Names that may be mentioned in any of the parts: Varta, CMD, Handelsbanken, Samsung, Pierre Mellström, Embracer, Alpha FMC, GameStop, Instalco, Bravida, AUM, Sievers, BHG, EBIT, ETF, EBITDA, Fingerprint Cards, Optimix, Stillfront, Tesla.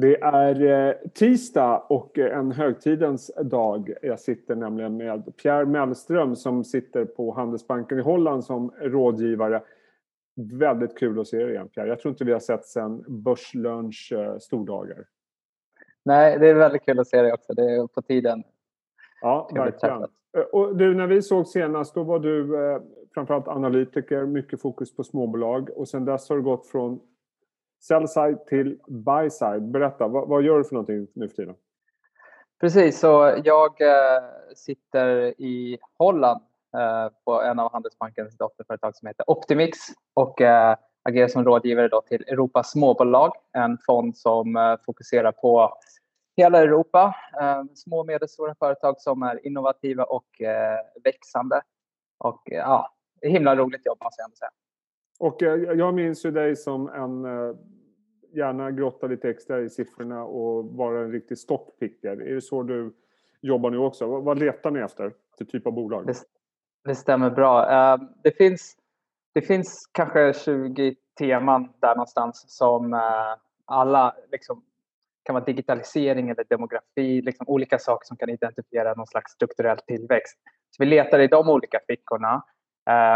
Det är tisdag och en högtidens dag. Jag sitter nämligen med Pierre Mellström som sitter på Handelsbanken i Holland som rådgivare. Väldigt kul att se er igen, Pierre. Jag tror inte vi har sett sedan börslunch stordagar. Nej, det är väldigt kul att se dig också. Det är på tiden. Ja, verkligen. Och du, när vi såg senast, då var du framförallt analytiker, mycket fokus på småbolag. Och sen dess har du gått från sell-side till buy-side. Berätta, vad gör du för någonting nu för tiden? Precis, så jag sitter i Holland på en av Handelsbankens dotterföretag som heter Optimix och agerar som rådgivare då till Europas småbolag. En fond som fokuserar på hela Europa. Små och medelstora företag som är innovativa och växande. Och ja, himla roligt jobb måste jag ändå säga. Och jag minns ju dig som en gärna grotta lite extra i siffrorna och vara en riktig stockpicker. Är det så du jobbar nu också? Vad letar ni efter för typ av bolag? Det stämmer bra. Det finns kanske 20 teman där någonstans som alla liksom, kan vara digitalisering eller demografi. Liksom olika saker som kan identifiera någon slags strukturell tillväxt. Så vi letar i de olika fickorna.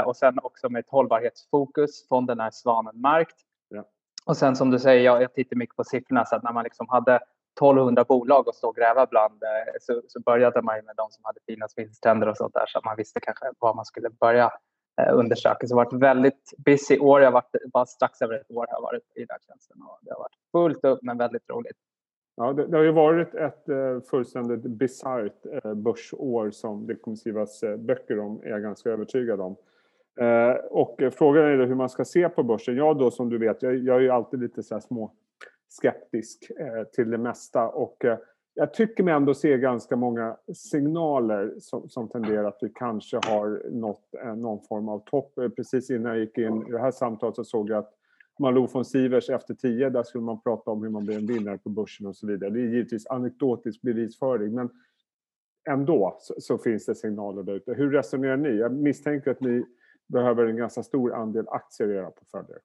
Och sen också med ett hållbarhetsfokus. Fonden är svanenmärkt. Ja. Och sen som du säger, jag tittar mycket på siffrorna. Så att när man liksom hade 1200 bolag att stå och gräva bland. Så började man med de som hade finast vinsttrender och sånt där. Så att man visste kanske var man skulle börja undersöka. Så det har varit väldigt busy år. Jag har varit bara strax över ett år har varit i den tjänsten. Och det har varit fullt upp men väldigt roligt. Ja, det har ju varit ett fullständigt bisarrt börsår som det kommer skrivas böcker om, är jag ganska övertygad om. Och frågan är hur man ska se på börsen. Jag då, som du vet, jag är ju alltid lite så här små skeptisk till det mesta. Och jag tycker mig ändå se ganska många signaler som tenderar att vi kanske har nått någon form av topp. Precis innan jag gick in i det här samtalet så såg jag att man låg från Sievers efter 10, där skulle man prata om hur man blir en vinnare på börsen och så vidare. Det är givetvis anekdotisk bevisföring, men ändå så finns det signaler där ute. Hur resonerar ni? Jag misstänker att ni behöver en ganska stor andel aktier i era portföljer.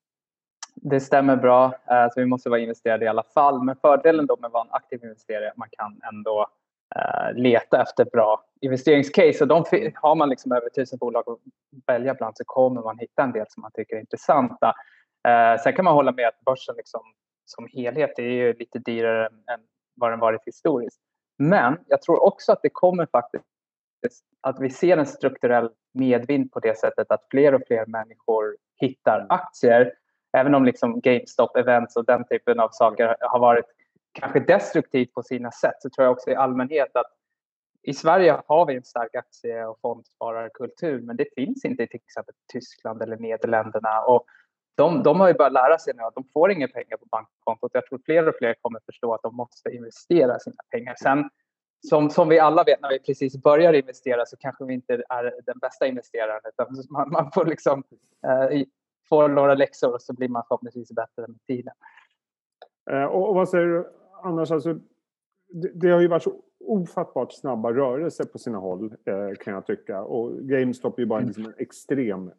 Det stämmer bra, så vi måste vara investerade i alla fall. Men fördelen då med att vara en aktiv investerare är att man kan ändå leta efter bra investeringscase. Och har man liksom över 1000 bolag att välja bland så kommer man hitta en del som man tycker är intressanta. Sen kan man hålla med att börsen liksom, som helhet, det är ju lite dyrare än vad den varit historiskt. Men jag tror också att det kommer faktiskt att vi ser en strukturell medvind på det sättet att fler och fler människor hittar aktier. Även om liksom GameStop-events och den typen av saker har varit kanske destruktivt på sina sätt, så tror jag också i allmänhet att i Sverige har vi en stark aktie- och fondspararkultur, men det finns inte i till exempel Tyskland eller Nederländerna. Och de har ju börjat lära sig nu att de får inga pengar på bankkontot. Jag tror fler och fler kommer förstå att de måste investera sina pengar. Sen, som vi alla vet, när vi precis börjar investera så kanske vi inte är den bästa investeraren. Utan man får liksom få några läxor och så blir man förhoppningsvis bättre med tiden. Och vad säger du annars? Alltså, det har ju varit så ofattbart snabba rörelser på sina håll kan jag tycka. Och GameStop är ju bara en extrem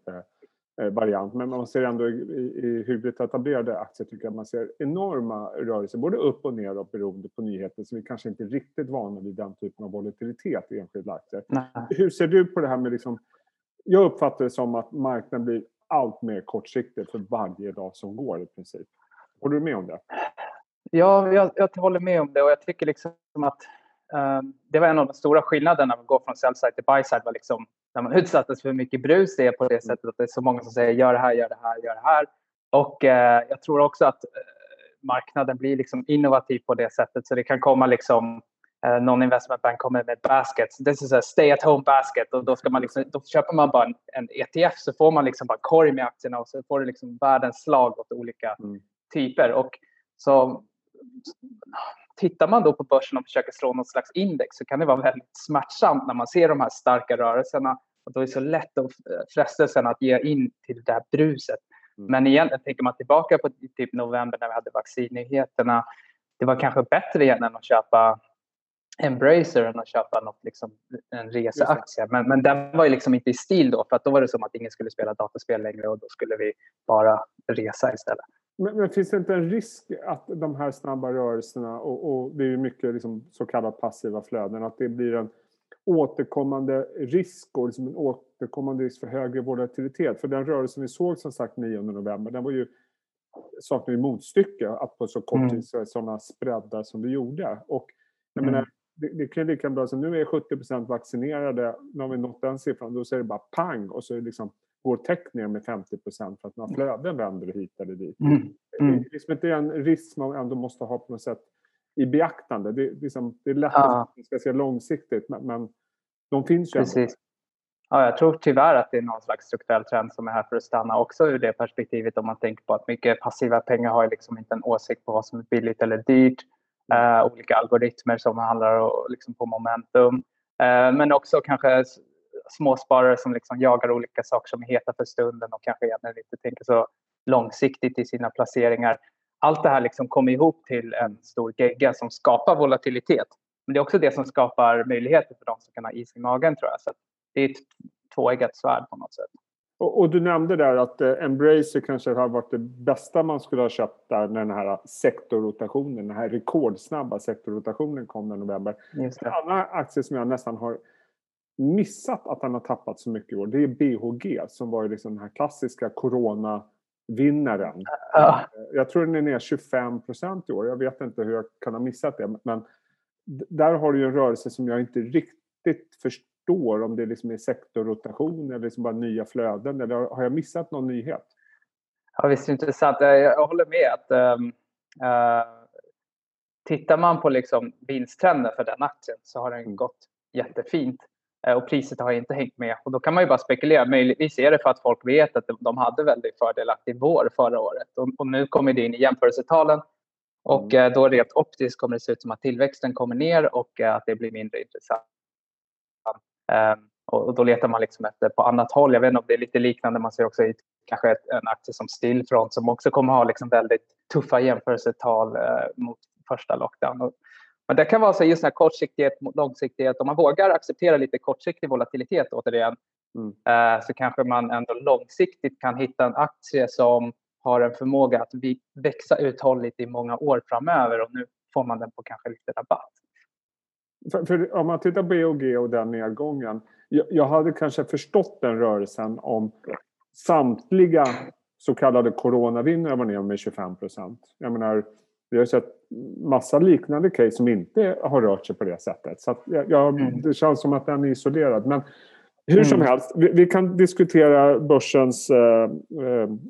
variant. Men man ser ändå i hyggligt etablerade aktier tycker jag att man ser enorma rörelser. Både upp och ner och beroende på nyheter. Så vi kanske inte är riktigt vana vid den typen av volatilitet i enskilda aktier. Nej. Hur ser du på det här med liksom, jag uppfattar det som att marknaden blir allt mer kortsiktig för varje dag som går i princip. Håller du med om det? Ja, jag håller med om det och jag tycker liksom att det var en av de stora skillnaderna när man går från sell-side till buy-side var liksom när man utsattes för mycket brus det är på det sättet att det är så många som säger gör det här, gör det här, gör det här. Och jag tror också att marknaden blir liksom innovativ på det sättet så det kan komma liksom någon investmentbank kommer med baskets. Det är så här stay at home basket och då ska man liksom då köper man bara en ETF så får man liksom bara korg med aktierna och så får du liksom världens slag åt olika typer och så tittar man då på börsen och försöker slå någon slags index så kan det vara väldigt smärtsamt när man ser de här starka rörelserna. Och då är det så lätt att frestelsen att ge in till det här bruset. Men egentligen tänker man tillbaka på typ november när vi hade vaccinnyheterna. Det var kanske bättre igen än att köpa Embracer än att köpa något, liksom, en reseaktie. Men den var ju liksom inte i stil då för att då var det som att ingen skulle spela dataspel längre och då skulle vi bara resa istället. Men finns det inte en risk att de här snabba rörelserna, och det är ju mycket liksom så kallat passiva flöden, att det blir en återkommande risk och liksom en återkommande risk för högre volatilitet? För den rörelsen vi såg som sagt 9 november, den var ju, saknar ju motstycke att på så kort tid så är sådana spreadar som vi gjorde. Och jag menar, det kan lika bra som nu är 70% vaccinerade, när vi nått den siffran, då säger det bara pang och så är det liksom vår teckning med 50% för att några flöden vänder hit eller dit. Det är liksom inte en risk man ändå måste ha på något sätt i beaktande. Det är lättare att man ska se långsiktigt, men de finns ju. Precis. Ja, jag tror tyvärr att det är någon slags strukturell trend som är här för att stanna också ur det perspektivet, om man tänker på att mycket passiva pengar har liksom inte en åsikt på vad som är billigt eller dyrt. Olika algoritmer som handlar liksom på momentum. Men också kanske småsparare som liksom jagar olika saker som är heta för stunden och kanske egentligen inte tänker så långsiktigt i sina placeringar. Allt det här liksom kommer ihop till en stor gegga som skapar volatilitet. Men det är också det som skapar möjligheter för dem som kan ha is i magen, tror jag. Så det är ett tvåeggat svärd på något sätt. Och du nämnde där att Embracer kanske har varit det bästa man skulle ha köpt där när den här sektorrotationen, den här rekordsnabba sektorrotationen kom i november. En annan aktie som jag nästan har missat att han har tappat så mycket i år, det är BHG som var ju liksom den här klassiska coronavinnaren. Jag tror den är ner 25% i år. Jag vet inte hur jag kan ha missat det, men där har du ju en rörelse som jag inte riktigt förstår, om det liksom är sektorrotation eller liksom bara nya flöden, eller har jag missat någon nyhet? Ja, visst är det intressant. Jag håller med att tittar man på liksom vinsttrenden för den aktien så har den gått jättefint. Och priset har inte hängt med. Och då kan man ju bara spekulera. Möjligtvis är det för att folk vet att de hade väldigt fördelaktig vår förra året. Och nu kommer det in i jämförelsetalen. Och då rent optiskt kommer det se ut som att tillväxten kommer ner och att det blir mindre intressant. Och då letar man liksom efter på annat håll. Jag vet inte om det är lite liknande. Man ser också i kanske en aktie som Stillfront som också kommer ha liksom väldigt tuffa jämförelsetal mot första lockdown. Men det kan vara så just den här kortsiktighet mot långsiktighet. Om man vågar acceptera lite kortsiktig volatilitet återigen så kanske man ändå långsiktigt kan hitta en aktie som har en förmåga att växa uthålligt i många år framöver, och nu får man den på kanske lite rabatt. För om man tittar på BHG och den nedgången, jag hade kanske förstått den rörelsen om samtliga så kallade coronavinnare var ner med 25%. Jag menar, vi har sett massa liknande case som inte har rört sig på det sättet. Så att det känns som att den är isolerad. Men hur som helst, vi kan diskutera börsens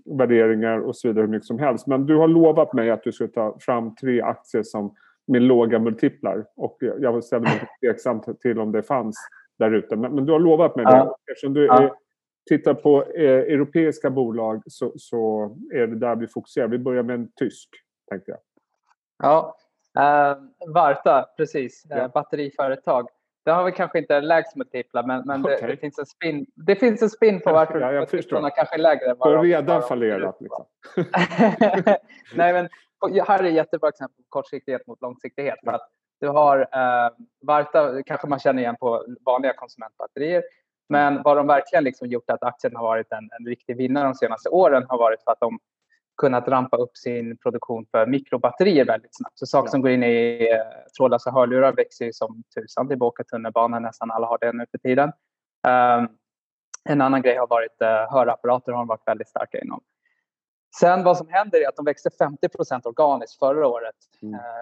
värderingar och så vidare hur mycket som helst. Men du har lovat mig att du ska ta fram 3 aktier som med låga multiplar. Och jag ställer mig tveksam till om det fanns där ute. Men du har lovat mig det. Eftersom du tittar på europeiska bolag så är det där vi fokuserar. Vi börjar med en tysk, tänkte jag. Ja, Varta, precis. Batteriföretag. Det har vi kanske inte lägst multiplar, men det finns en spin. Det finns en spin på varför jag förstår. Kanske är lägre. Har redan fallerat. Liksom. Nej, men här är ett jättebra exempel på kortsiktighet mot långsiktighet. För att du har Varta, kanske man känner igen på vanliga konsumentbatterier. Men vad de verkligen liksom gjort att aktien har varit en riktig vinnare de senaste åren har varit för att de kunnat rampa upp sin produktion för mikrobatterier väldigt snabbt. Så saker som går in i trådlösa hörlurar växer ju som tusan. Det bokar tunnelbanan, nästan alla har det nu för tiden. En annan grej har varit hörapparater har varit väldigt starka inom. Sen vad som händer är att de växte 50% organiskt förra året,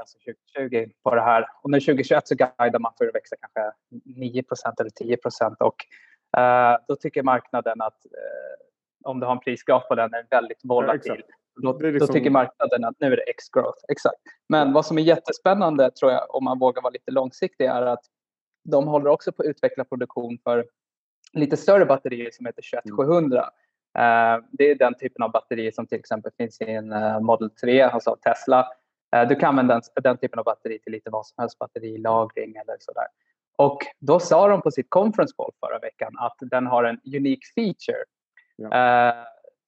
alltså 2020 på det här. Och nu 2021 så guidar man för att växa kanske 9% eller 10%. Och då tycker marknaden att om du har en prisgraf på den är väldigt volatil. Ja, då tycker marknaden att nu är det X-growth. Exakt. Men vad som är jättespännande tror jag, om man vågar vara lite långsiktig, är att de håller också på att utveckla produktion för lite större batterier som heter 21700. Det är den typen av batterier som till exempel finns i en Model 3, alltså av Tesla. Du kan använda den typen av batteri till lite vad som helst, batterilagring eller sådär. Och då sa de på sitt conference call förra veckan att den har en unik feature.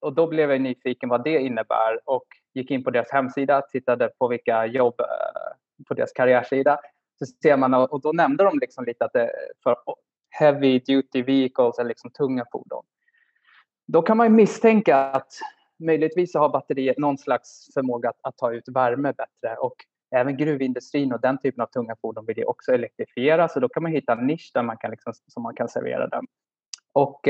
Och då blev jag nyfiken vad det innebär och gick in på deras hemsida, tittade på vilka jobb på deras karriärsida, så ser man, och då nämnde de liksom lite att det för heavy duty vehicles eller liksom tunga fordon. Då kan man ju misstänka att möjligtvis så har batteriet någon slags förmåga att ta ut värme bättre, och även gruvindustrin och den typen av tunga fordon vill ju också elektrifieras, så då kan man hitta en nisch där man kan liksom, som man kan servera den. Och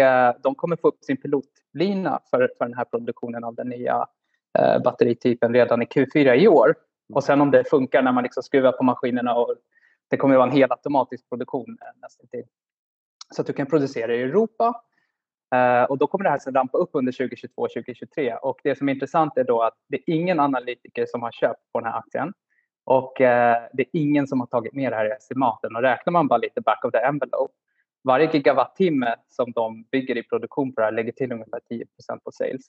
de kommer få upp sin pilotlina för den här produktionen av den nya batteritypen redan i Q4 i år. Och sen om det funkar när man liksom skruvar på maskinerna, och det kommer att vara en helt automatisk produktion nästan till. Så att du kan producera i Europa. Och då kommer det här sedan rampa upp under 2022-2023. Och det som är intressant är då att det är ingen analytiker som har köpt på den här aktien. Och det är ingen som har tagit med det här i estimaten. Och räknar man bara lite back of the envelope. Varje gigawattimme som de bygger i produktion på det här lägger till ungefär 10% på sales.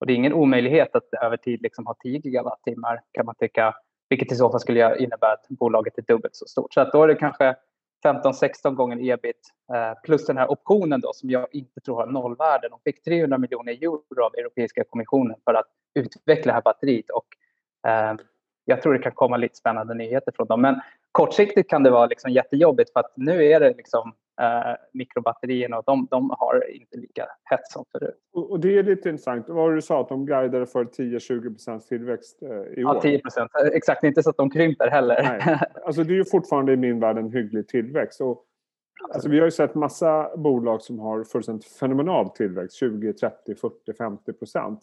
Och det är ingen omöjlighet att över tid liksom ha 10 gigawattimmar kan man tycka. Vilket i så fall skulle innebära att bolaget är dubbelt så stort. Så att då är det kanske 15-16 gånger ebit plus den här optionen då, som jag inte tror har nollvärde. De fick 300 miljoner euro av Europeiska kommissionen för att utveckla det här batteriet. Och jag tror det kan komma lite spännande nyheter från dem. Men kortsiktigt kan det vara liksom jättejobbigt, för att nu är det liksom mikrobatterierna, och de har inte lika hett som förut. Och det är lite intressant. Vad du sa, att de guidade för 10-20% tillväxt i år? Ja, 10%. Exakt, inte så att de krymper heller. Nej. Alltså det är ju fortfarande i min värld en hygglig tillväxt. Och, alltså, vi har ju sett massa bolag som har fullständigt fenomenal tillväxt. 20, 30, 40, 50%.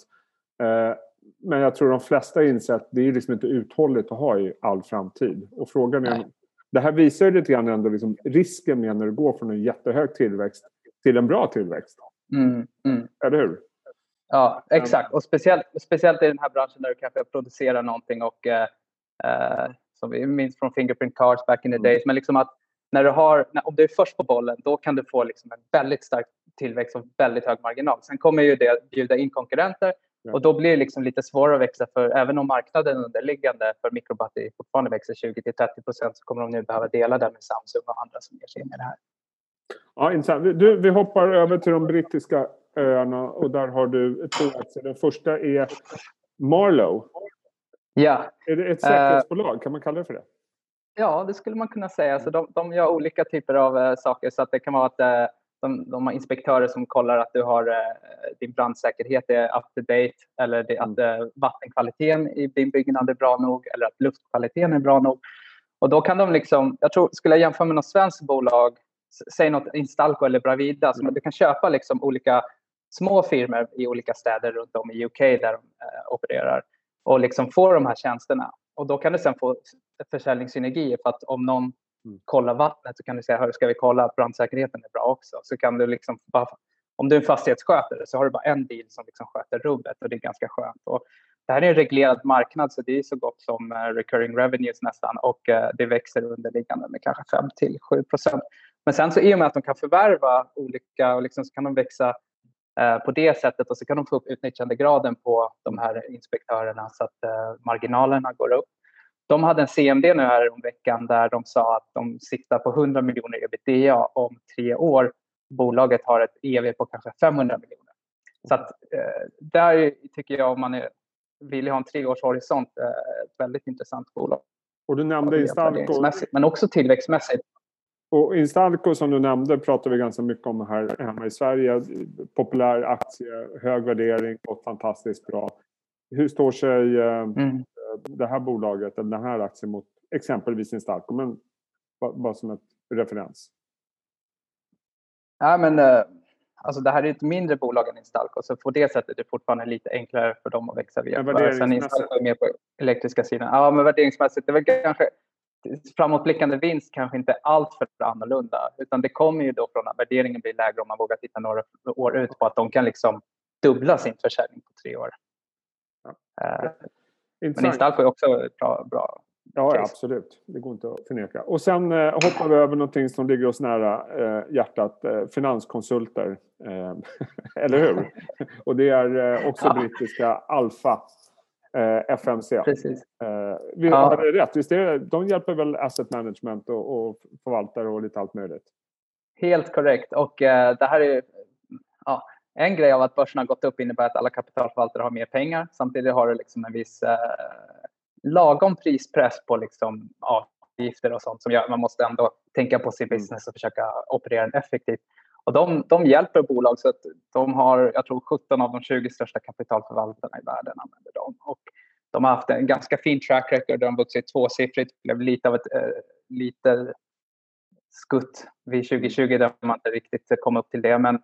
Men jag tror de flesta inser att det är liksom inte uthålligt att ha i all framtid. Och frågan är... Nej. Det här visar ju lite grann ändå liksom risken med när du går från en jättehög tillväxt till en bra tillväxt. Eller hur? Ja, exakt. Och speciellt i den här branschen där du kanske producerar någonting, och som vi minns från Fingerprint Cards back in the days. Men liksom att när du har, om du är först på bollen, då kan du få liksom en väldigt stark tillväxt och väldigt hög marginal. Sen kommer ju det bjuda in konkurrenter. Och då blir det liksom lite svårare att växa, för även om marknaden underliggande för mikrobatterier fortfarande växer 20-30%, så kommer de nu behöva dela det med Samsung och andra som ger sig in i det här. Ja, intressant. Du, vi hoppar över till de brittiska öarna, och där har du två aktier. Den första är Marlow. Ja. Är det ett säkerhetsbolag? Kan man kalla det för det? Ja, det skulle man kunna säga. Så de gör olika typer av saker, så att det kan vara att de har inspektörer som kollar att du har din brandsäkerhet är up to date, eller att vattenkvaliteten i din byggnad är bra nog, eller att luftkvaliteten är bra nog. Och då kan de liksom, jag tror, skulle jag jämföra med något svenskt bolag, säg något Instalco eller Bravida, så du kan köpa liksom olika små firmor i olika städer runt om i UK där de opererar, och liksom få de här tjänsterna. Och då kan du sen få försäljningssynergier, för att om någon kolla vattnet, så kan du säga, hör, ska vi kolla att brandsäkerheten är bra också? Så kan du liksom bara, om du är en fastighetsskötare, så har du bara en deal som liksom sköter rubbet, och det är ganska skönt. Och det här är en reglerad marknad, så det är så gott som recurring revenues nästan, och det växer underliggande med kanske 5-7%. Men sen så i och med att de kan förvärva olika, och liksom så kan de växa på det sättet, och så kan de få upp utnyttjandegraden på de här inspektörerna, så att marginalerna går upp. De hade en CMD nu här om veckan där de sa att de siktar på 100 miljoner EBITDA om 3 år. Bolaget har ett EV på kanske 500 miljoner. Så att där tycker jag, om man vill ha en 3-årshorisont, ett väldigt intressant bolag. Och du nämnde Instalco. Men också tillväxtmässigt. Och Instalco som du nämnde pratar vi ganska mycket om här hemma i Sverige. Populär aktie, hög värdering och fantastiskt bra. Hur står sig... det här bolaget eller den här aktien mot exempelvis Instalco, men bara som ett referens? Ja, men alltså det här är ett mindre bolag än Instalco, så på det sättet är det fortfarande lite enklare för dem att växa via. Sen Instalco är mer på elektriska sidan. Ja, men värderingsmässigt, det är väl kanske framåtblickande vinst kanske inte allt för annorlunda, utan det kommer ju då från att värderingen blir lägre om man vågar titta några år ut på att de kan liksom dubbla sin försäljning på 3 år. Men Instalco är också bra. Ja, absolut. Det går inte att förneka. Och sen hoppar vi över någonting som ligger oss nära hjärtat. Finanskonsulter. Eller hur? Och det är också brittiska Alpha FMC. Precis. Vi har rätt. Visst är det, de hjälper väl asset management och förvaltare och lite allt möjligt. Helt korrekt. Och det här är... Ja. En grej av att börsen har gått upp innebär att alla kapitalförvaltare har mer pengar. Samtidigt har det liksom en viss lagom prispress på liksom avgifter och sånt som gör att man måste ändå tänka på sin business och försöka operera den effektivt. Och de hjälper bolag, så att de har, jag tror 17 av de 20 största kapitalförvaltarna i världen använder dem. Och de har haft en ganska fin track record där de vuxit tvåsiffrigt. Blev lite av ett lite skutt vid 2020 där man inte riktigt kom upp till det. Men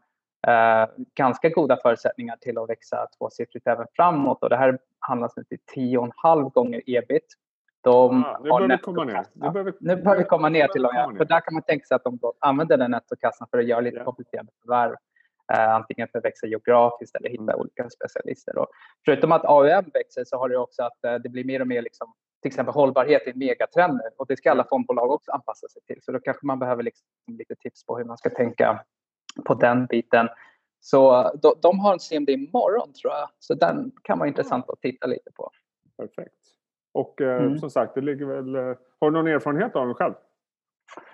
ganska goda förutsättningar till att växa tvåsiffrigt även framåt. Och det här handlas nu till 10,5 gånger ebit. Nu börjar vi komma ner till dem. Ja. För där kan man tänka sig att de använder den nettokassan för att göra lite kompletterande förvärv. Antingen för att växa geografiskt eller hitta olika specialister. Och förutom att AUM växer så har det också att det blir mer och mer liksom, till exempel hållbarhet i megatrender. Och det ska alla fondbolag också anpassa sig till. Så då kanske man behöver liksom lite tips på hur man ska tänka på den biten. Så de har en CMD imorgon tror jag. Så den kan vara intressant att titta lite på. Perfekt. Och som sagt, det ligger väl... Har du någon erfarenhet av dem själv?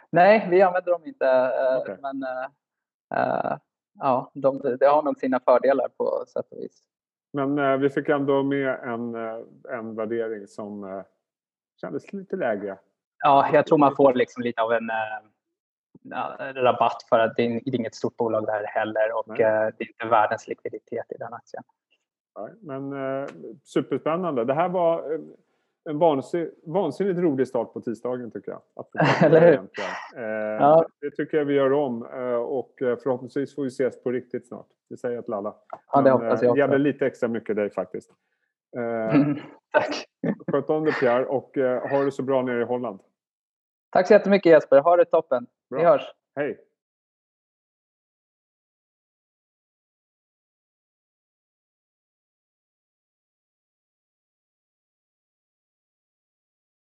Nej, vi använder dem inte. Okay. Men ja, de har nog sina fördelar på sätt och vis. Men vi fick ändå med en värdering som kändes lite lägre. Ja, jag tror man får liksom lite av en rabatt för att det är inget stort bolag där heller. Och det är inte världens likviditet i den aktien. Men superspännande. Det här var en vansinnigt rolig start på tisdagen tycker jag. Det tycker jag vi gör om. Och förhoppningsvis får vi ses på riktigt snart. Det säger jag till alla. Ja, det hoppas jag. Gäller lite extra mycket dig faktiskt. Tack. Sköt om dig Pierre och ha det så bra nere i Holland. Tack så jättemycket Jesper. Ha det toppen. Bra. Vi hörs. Hej.